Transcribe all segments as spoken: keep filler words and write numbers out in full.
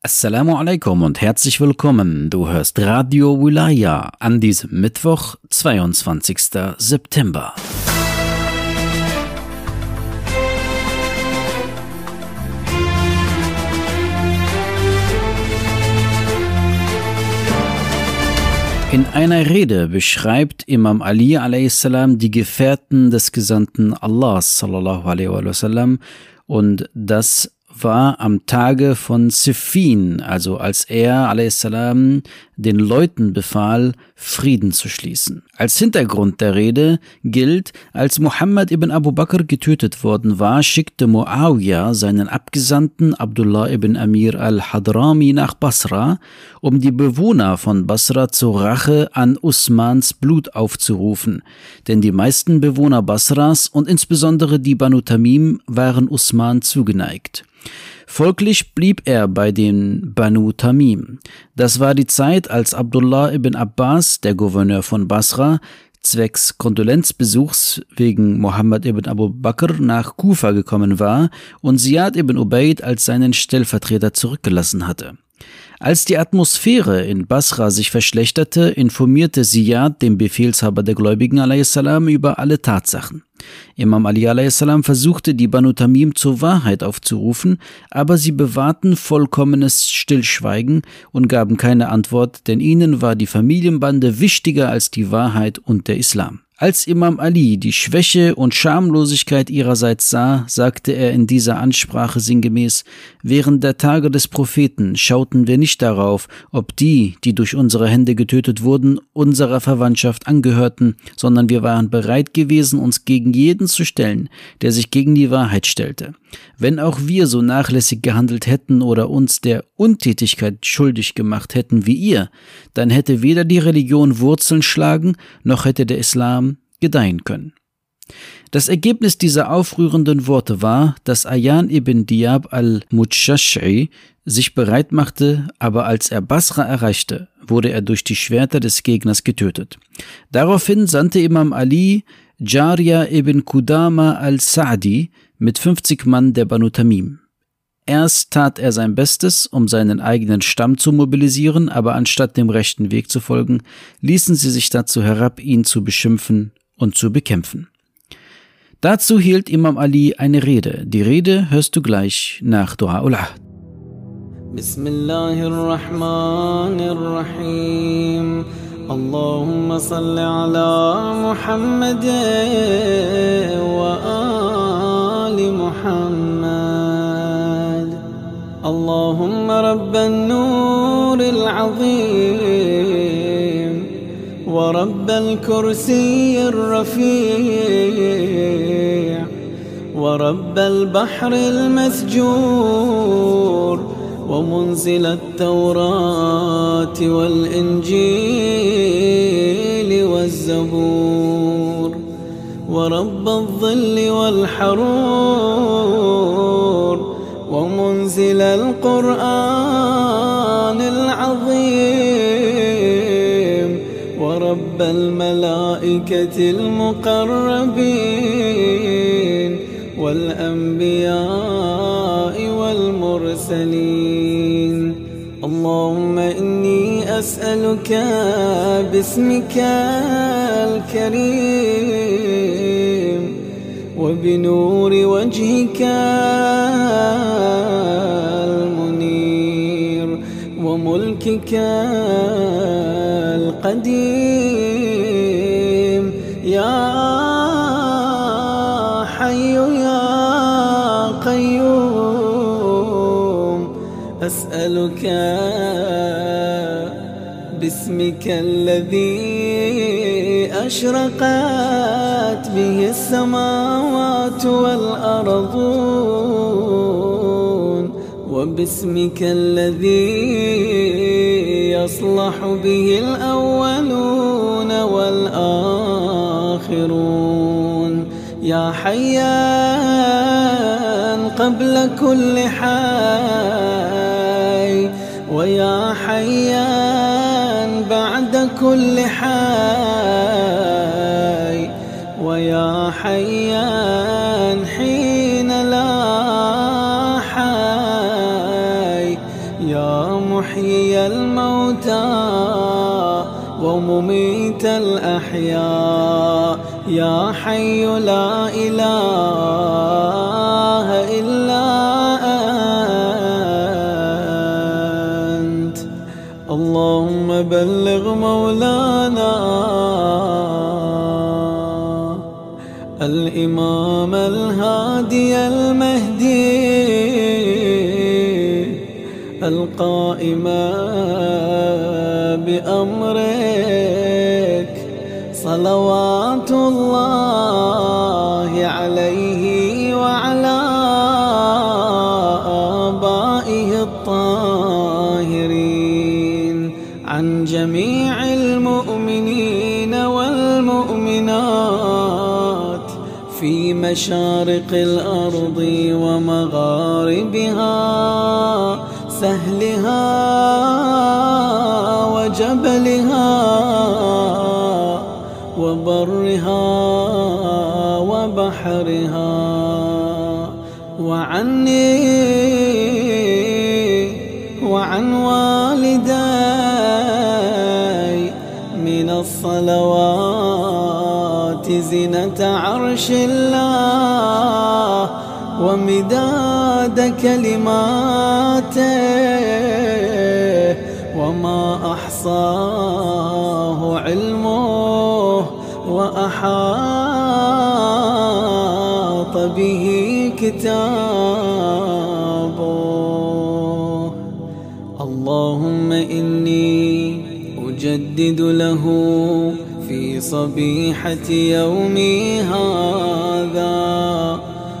Assalamu alaikum und herzlich willkommen, du hörst Radio Wilaya an diesem Mittwoch, zweiundzwanzigsten September. In einer Rede beschreibt Imam Ali alaihi salam die Gefährten des Gesandten Allahs sallallahu alaihi wasallam, und das war am Tage von Siffin, also als er alaihi salam den Leuten befahl, Frieden zu schließen. Als Hintergrund der Rede gilt, als Muhammad ibn Abu Bakr getötet worden war, schickte Muawiyah seinen Abgesandten Abdullah ibn Amir al-Hadrami nach Basra, um die Bewohner von Basra zur Rache an Usmans Blut aufzurufen. Denn die meisten Bewohner Basras und insbesondere die Banu Tamim waren Usman zugeneigt. Folglich blieb er bei den Banu Tamim. Das war die Zeit, als Abdullah ibn Abbas, der Gouverneur von Basra, zwecks Kondolenzbesuchs wegen Muhammad ibn Abu Bakr nach Kufa gekommen war und Ziyad ibn Ubaid als seinen Stellvertreter zurückgelassen hatte. Als die Atmosphäre in Basra sich verschlechterte, informierte Ziyad, den Befehlshaber der Gläubigen alaihi salam, über alle Tatsachen. Imam Ali alaihi salam versuchte, die Banu Tamim zur Wahrheit aufzurufen, aber sie bewahrten vollkommenes Stillschweigen und gaben keine Antwort, denn ihnen war die Familienbande wichtiger als die Wahrheit und der Islam. Als Imam Ali die Schwäche und Schamlosigkeit ihrerseits sah, sagte er in dieser Ansprache sinngemäß: Während der Tage des Propheten schauten wir nicht darauf, ob die, die durch unsere Hände getötet wurden, unserer Verwandtschaft angehörten, sondern wir waren bereit gewesen, uns gegen jeden zu stellen, der sich gegen die Wahrheit stellte. Wenn auch wir so nachlässig gehandelt hätten oder uns der Untätigkeit schuldig gemacht hätten wie ihr, dann hätte weder die Religion Wurzeln schlagen, noch hätte der Islam gedeihen können. Das Ergebnis dieser aufrührenden Worte war, dass Ayan ibn Diab al-Mutschash'i sich bereit machte, aber als er Basra erreichte, wurde er durch die Schwerter des Gegners getötet. Daraufhin sandte Imam Ali Jariya ibn Qudama al-Sa'di mit fünfzig Mann der Banu Tamim. Erst tat er sein Bestes, um seinen eigenen Stamm zu mobilisieren, aber anstatt dem rechten Weg zu folgen, ließen sie sich dazu herab, ihn zu beschimpfen und zu bekämpfen. Dazu hielt Imam Ali eine Rede. Die Rede hörst du gleich nach Dua ul-Ahd. Bismillahirrahmanirrahim. Allahumma salli ala Muhammad wa ali Muhammad. اللهم رب النور العظيم ورب الكرسي الرفيع ورب البحر المسجور ومنزل التوراة والإنجيل والزبور ورب الظل والحرور ومنزل القرآن العظيم ورب الملائكة المقربين والأنبياء والمرسلين اللهم إني أسألك باسمك الكريم وبنور وجهك المنير وملكك القديم يا حي يا قيوم أسألك باسمك الذي أشرقت به السماوات والأرض وباسمك الذي يصلح به الأولون والآخرون يا حيان قبل كل حي ويا حيان بعد كل حي ويا حيان حين لا حي يا محيي الموتى ومميت الأحياء يا حي لا إله إلا أنت اللهم بلغ مولانا الإمام الهادي المهدي القائم بأمرك صلوات الله عليه وعلى آبائه الطاهرين عن جميع المؤمنين والمؤمنات في مشارق الأرض ومغاربها سهلها وجبلها وبرها وبحرها وعني وعن والدي من الصلوات زينة عرش الله ومداد كلماته وما أحصاه علمه وأحاط به كتابه اللهم إني أجدد له في صبيحة يومي هذا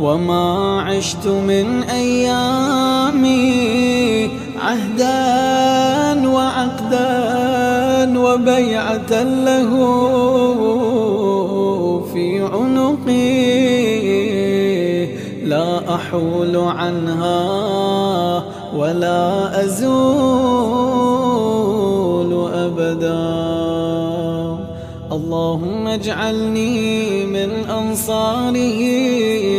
وما عشت من أيامي عهدا وعقدا وبيعة له في عنقي لا أحول عنها ولا أزول أبدا اللهم اجعلني من أنصاره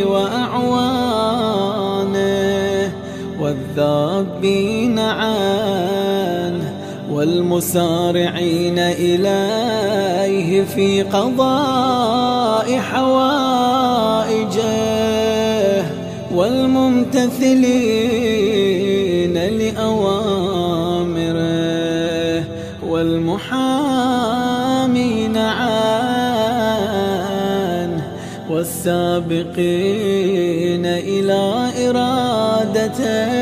وأعوانه والذابين عنه والمسارعين إليه في قضاء حوائجه والممتثلين لأوامره والمحامين عنه والسابقين إلى إرادته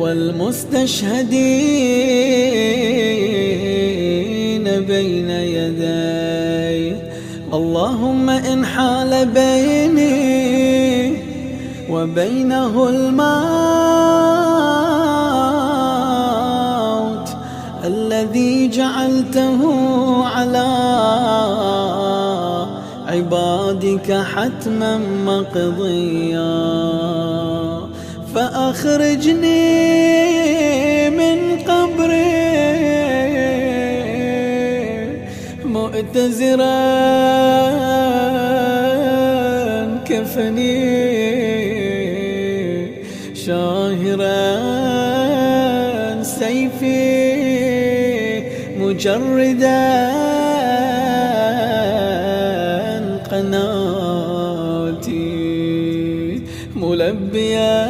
والمستشهدين بين يديه اللهم إن حال بيني وبينه الماء الذي جعلته على عبادك حتما مقضيا فأخرجني من قبري مؤتزرا كفني شاهرا سيفي مجرداً قناتي ملبياً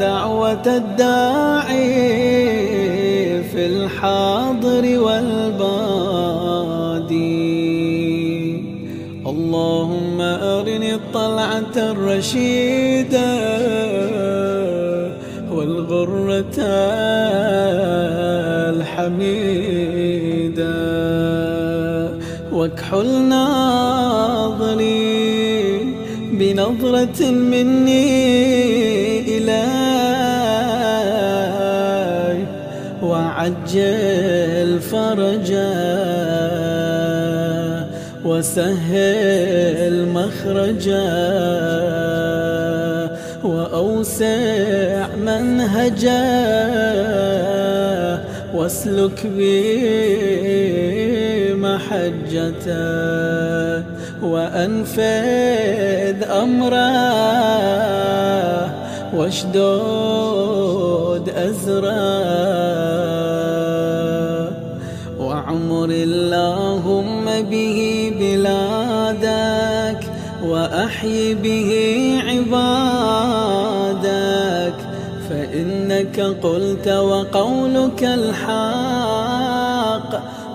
دعوة الداعي في الحاضر والبادي اللهم أرني الطلعة الرشيدة والغرة الحميدة واكحل ناظري بنظرة مني إلي وعجل فرجا وسهل مخرجا وأوسع منهجا واسلك بي محجته وأنفذ أمره واشدود أزرى وعمر اللهم به بلادك وأحي به عبادك فإنك قلت وقولك الحق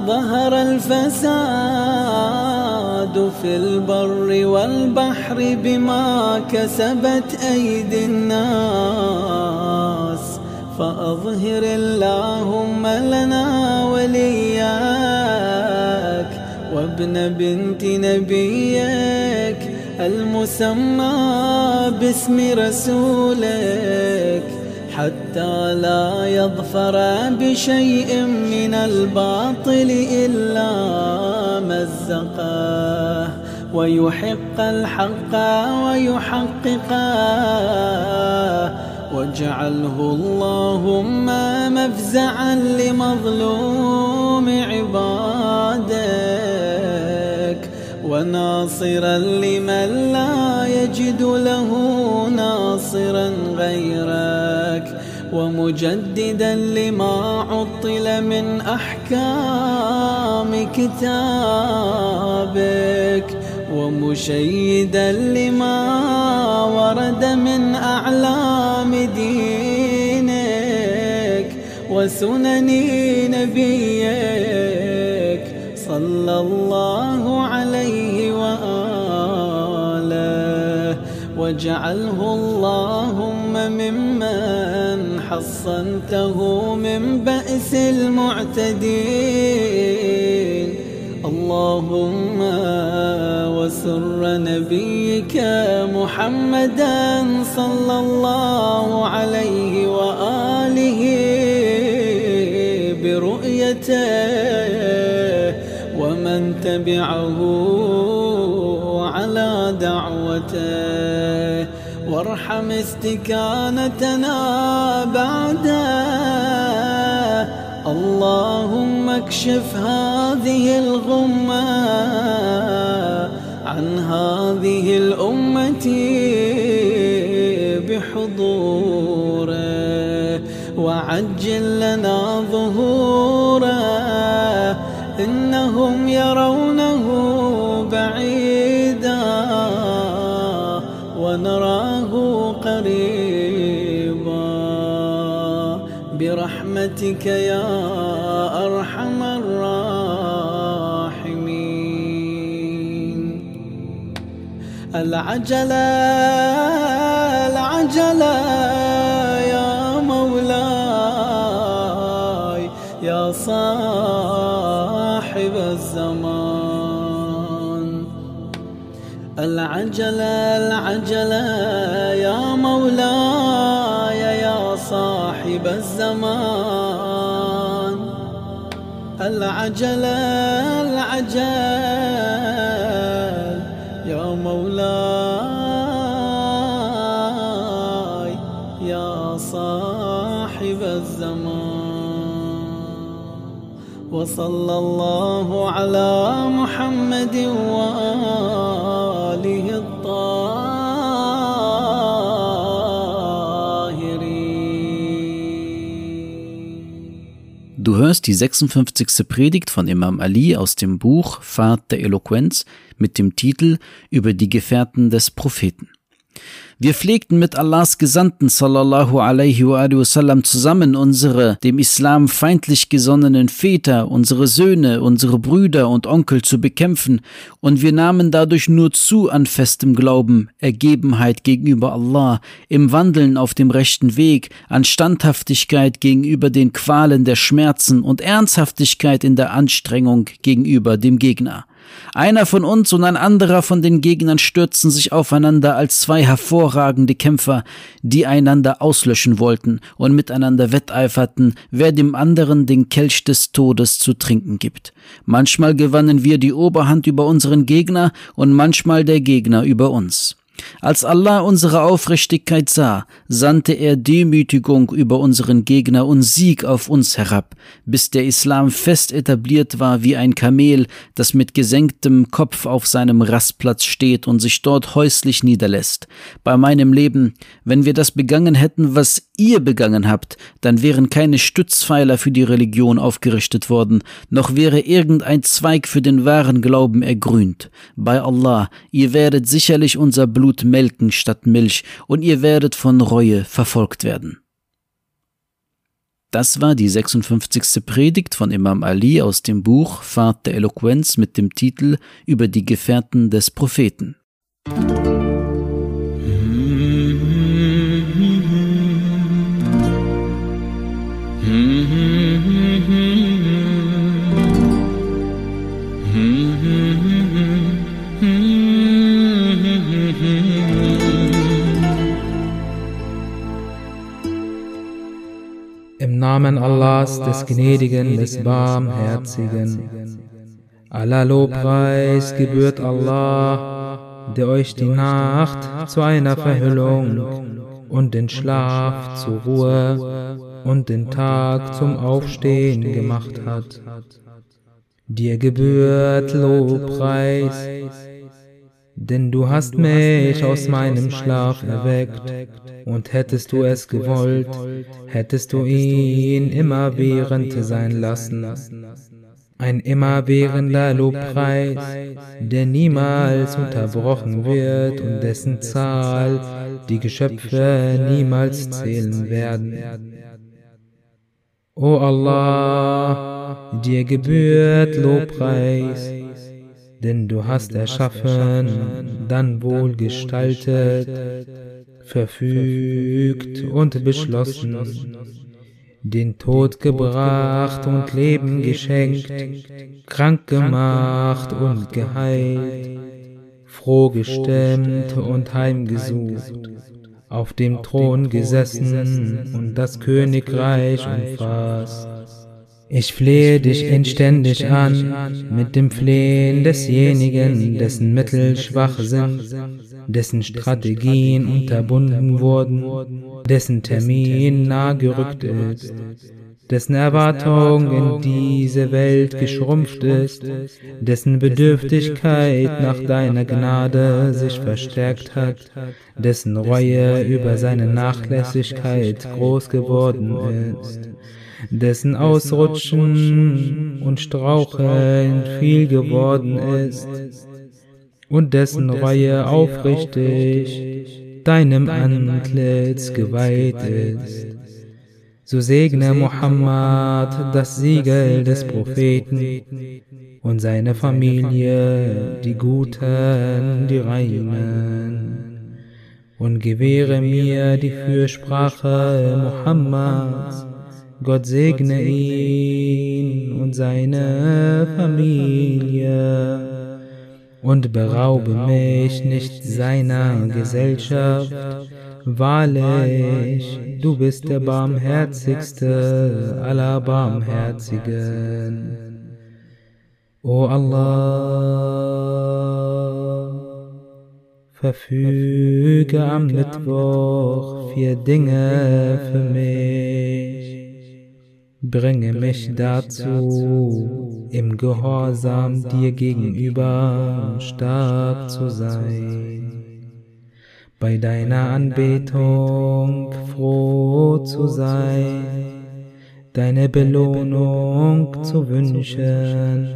ظهر الفساد في البر والبحر بما كسبت أيدي الناس فأظهر اللهم لنا ولياك وابن بنت نبيك المسمى باسم رسولك حتى لا يظفر بشيء من الباطل إلا مزقاه ويحق الحق ويحققاه واجعله اللهم مفزعا لمظلوم عبادك وناصرا لمن لا يجد له ناصرا غيرك ومجددا لما عطل من أحكام كتابك ومشيدا لما ورد من أعلام دينك وسنن نبيك صلى الله عليه وآله واجعله اللهم ممن حصنته من بأس المعتدين اللهم وسر نبيك محمدا صلى الله عليه وآله برؤيته ومن تبعه على دعوته وارحم استكانتنا بعده اللهم اكشف هذه الغمة عن هذه الأمة بحضوره وعجل لنا ظهوره إنهم يرونه بعيدا ونراه قريبا برحمتك يا أرحم الراحمين العجلة العجلة يا مولاي يا صاحب الزمان العجلة العجلة يا مولاي يا صاحب الزمان العجلة العجل يا مولاي يا صاحب الزمان وصلى الله على محمد وآله الطاهرين. Du hörst die sechsundfünfzigste Predigt von Imam Ali aus dem Buch Fahrt der Eloquenz mit dem Titel Über die Gefährten des Propheten. Wir pflegten mit Allahs Gesandten sallallahu alaihi wa alihi wasallam zusammen unsere dem Islam feindlich gesonnenen Väter, unsere Söhne, unsere Brüder und Onkel zu bekämpfen, und wir nahmen dadurch nur zu an festem Glauben, Ergebenheit gegenüber Allah, im Wandeln auf dem rechten Weg, an Standhaftigkeit gegenüber den Qualen der Schmerzen und Ernsthaftigkeit in der Anstrengung gegenüber dem Gegner. Einer von uns und ein anderer von den Gegnern stürzten sich aufeinander als zwei hervorragende Kämpfer, die einander auslöschen wollten und miteinander wetteiferten, wer dem anderen den Kelch des Todes zu trinken gibt. Manchmal gewannen wir die Oberhand über unseren Gegner und manchmal der Gegner über uns. Als Allah unsere Aufrichtigkeit sah, sandte er Demütigung über unseren Gegner und Sieg auf uns herab, bis der Islam fest etabliert war wie ein Kamel, das mit gesenktem Kopf auf seinem Rastplatz steht und sich dort häuslich niederlässt. Bei meinem Leben, wenn wir das begangen hätten, was ihr begangen habt, dann wären keine Stützpfeiler für die Religion aufgerichtet worden, noch wäre irgendein Zweig für den wahren Glauben ergrünt. Bei Allah, ihr werdet sicherlich unser Blut melken statt Milch, und ihr werdet von Reue verfolgt werden. Das war die sechsundfünfzigste Predigt von Imam Ali aus dem Buch Fahrt der Eloquenz mit dem Titel Über die Gefährten des Propheten. Im Namen Allahs, des Gnädigen, des Barmherzigen. Aller Lobpreis gebührt Allah, der euch die Nacht zu einer Verhüllung und den Schlaf zur Ruhe und den Tag zum Aufstehen gemacht hat. Dir gebührt Lobpreis, denn du hast mich aus meinem Schlaf erweckt, und hättest du es gewollt, hättest du ihn immerwährend sein lassen. Ein immerwährender Lobpreis, der niemals unterbrochen wird und dessen Zahl die Geschöpfe niemals zählen werden. O Allah, dir gebührt Lobpreis, denn du hast erschaffen, dann wohlgestaltet, verfügt und beschlossen, den Tod gebracht und Leben geschenkt, krank gemacht und geheilt, froh gestimmt und heimgesucht, auf dem Thron gesessen und das Königreich umfasst. Ich flehe dich inständig an mit dem Flehen desjenigen, dessen Mittel schwach sind, dessen Strategien unterbunden wurden, dessen Termin nahegerückt ist, dessen Erwartung in diese Welt geschrumpft ist, dessen Bedürftigkeit nach deiner Gnade sich verstärkt hat, dessen Reue über seine Nachlässigkeit groß geworden ist, dessen Ausrutschen und Straucheln viel geworden ist und dessen Reue aufrichtig deinem Antlitz geweiht ist. So segne Muhammad das Siegel des Propheten und seine Familie, die Guten, die Reinen, und gewähre mir die Fürsprache Muhammads. Gott segne ihn und seine Familie und beraube mich nicht seiner Gesellschaft. Wahrlich, du bist der Barmherzigste aller Barmherzigen. O Allah, verfüge am Mittwoch vier Dinge für mich. Bringe mich dazu, im Gehorsam dir gegenüber stark zu sein, bei deiner Anbetung froh zu sein, deine Belohnung zu wünschen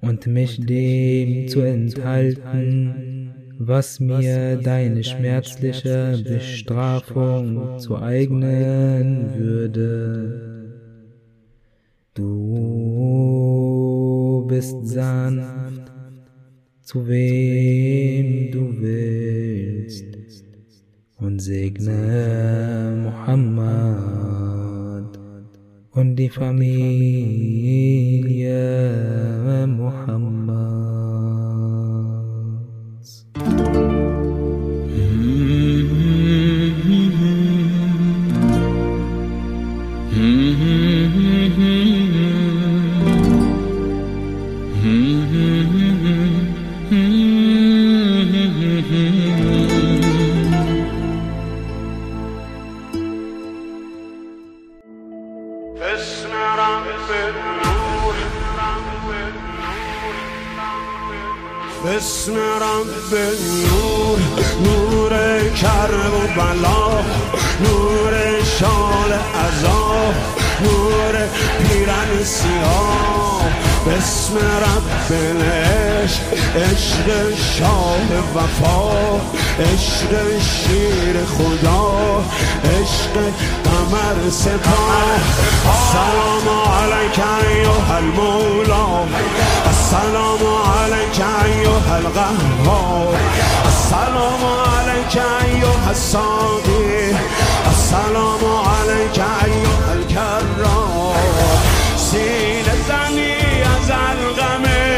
und mich dem zu enthalten, was mir deine schmerzliche Bestrafung zu eignen würde. Du bist sanft, zu wem du willst, und segne Muhammad und die Familie Muhammads. Mm-hmm. بسم رب النور نور کرب و بلا نور شال عذاب نور پیرن سیاه بسم رب العشق عشق شاه وفا عشق شیر خدا عشق قمر سپاه سلام علیک ایها المولا السلام علیک ایها القهار السلام علیک ایها الساقی السلام علیک ایها الکرار سینه زنی از الغمه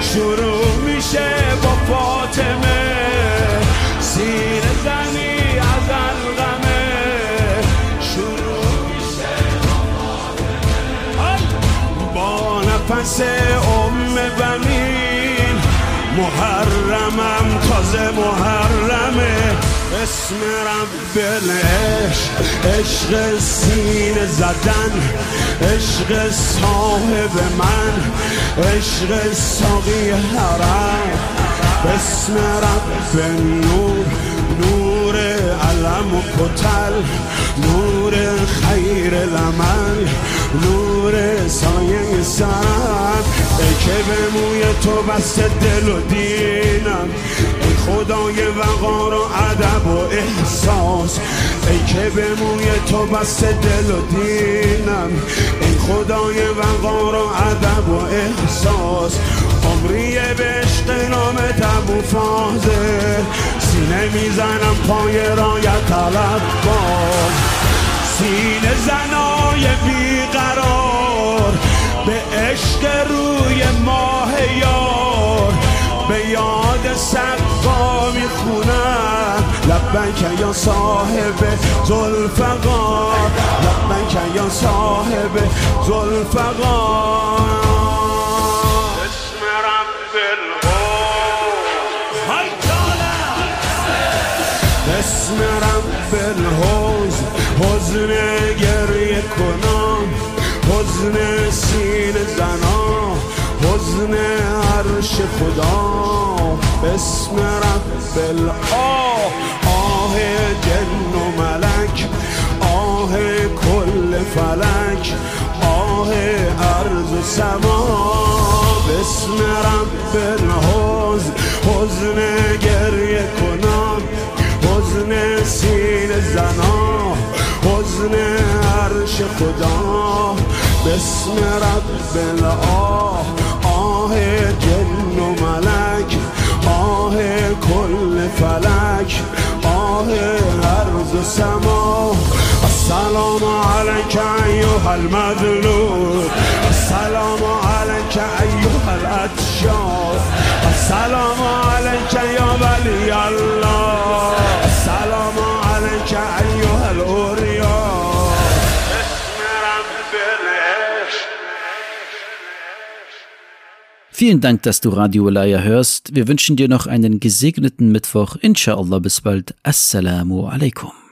شروع میشه با فاطمه سینه زنی از الغمه شروع میشه با فاطمه با نفس ام بنین محرمم تازه محرمه بسم رب العشق عشق سینه زدن عشق صاحب من عشق ساقی حرم بسم رب النور نور علم و کتل نور خیر لمن نور سایه سرم ای که به موی تو بسته دل و دینم خدای وقار و ادب و احساس ای که به موی تو بست دل و دینم ای خدای وقار و ادب و احساس عمریه به عشق نام تبو فازه سینه میزنم پای رایت طلب باز سینه زنای بیقرار به عشق روی ماه یار به یاد سقا میخونم لبیک یا صاحب ذوالفقار لبیک یا صاحب ذوالفقار بسم رب الحوض بسم رب الحوض حزن گریه کنم حزن سینه زنان حزن عرش خدا بسم رب الآه آه جن و ملک آه کل فلک آه ارض و سما بسم رب الحزن حزن گریه کنان حزن سینه زنا حزن عرش خدا بسم رب الآه آه جن و ملک آه کل فلک آه ارض و سما السلام علیک ایها المظلوم السلام علیک ایها الاتشار السلام علیک یا ولی الله السلام علیک ایها الاوریا Vielen Dank, dass du Radio Wilaya hörst. Wir wünschen dir noch einen gesegneten Mittwoch. Insha'Allah, bis bald. Assalamu alaikum.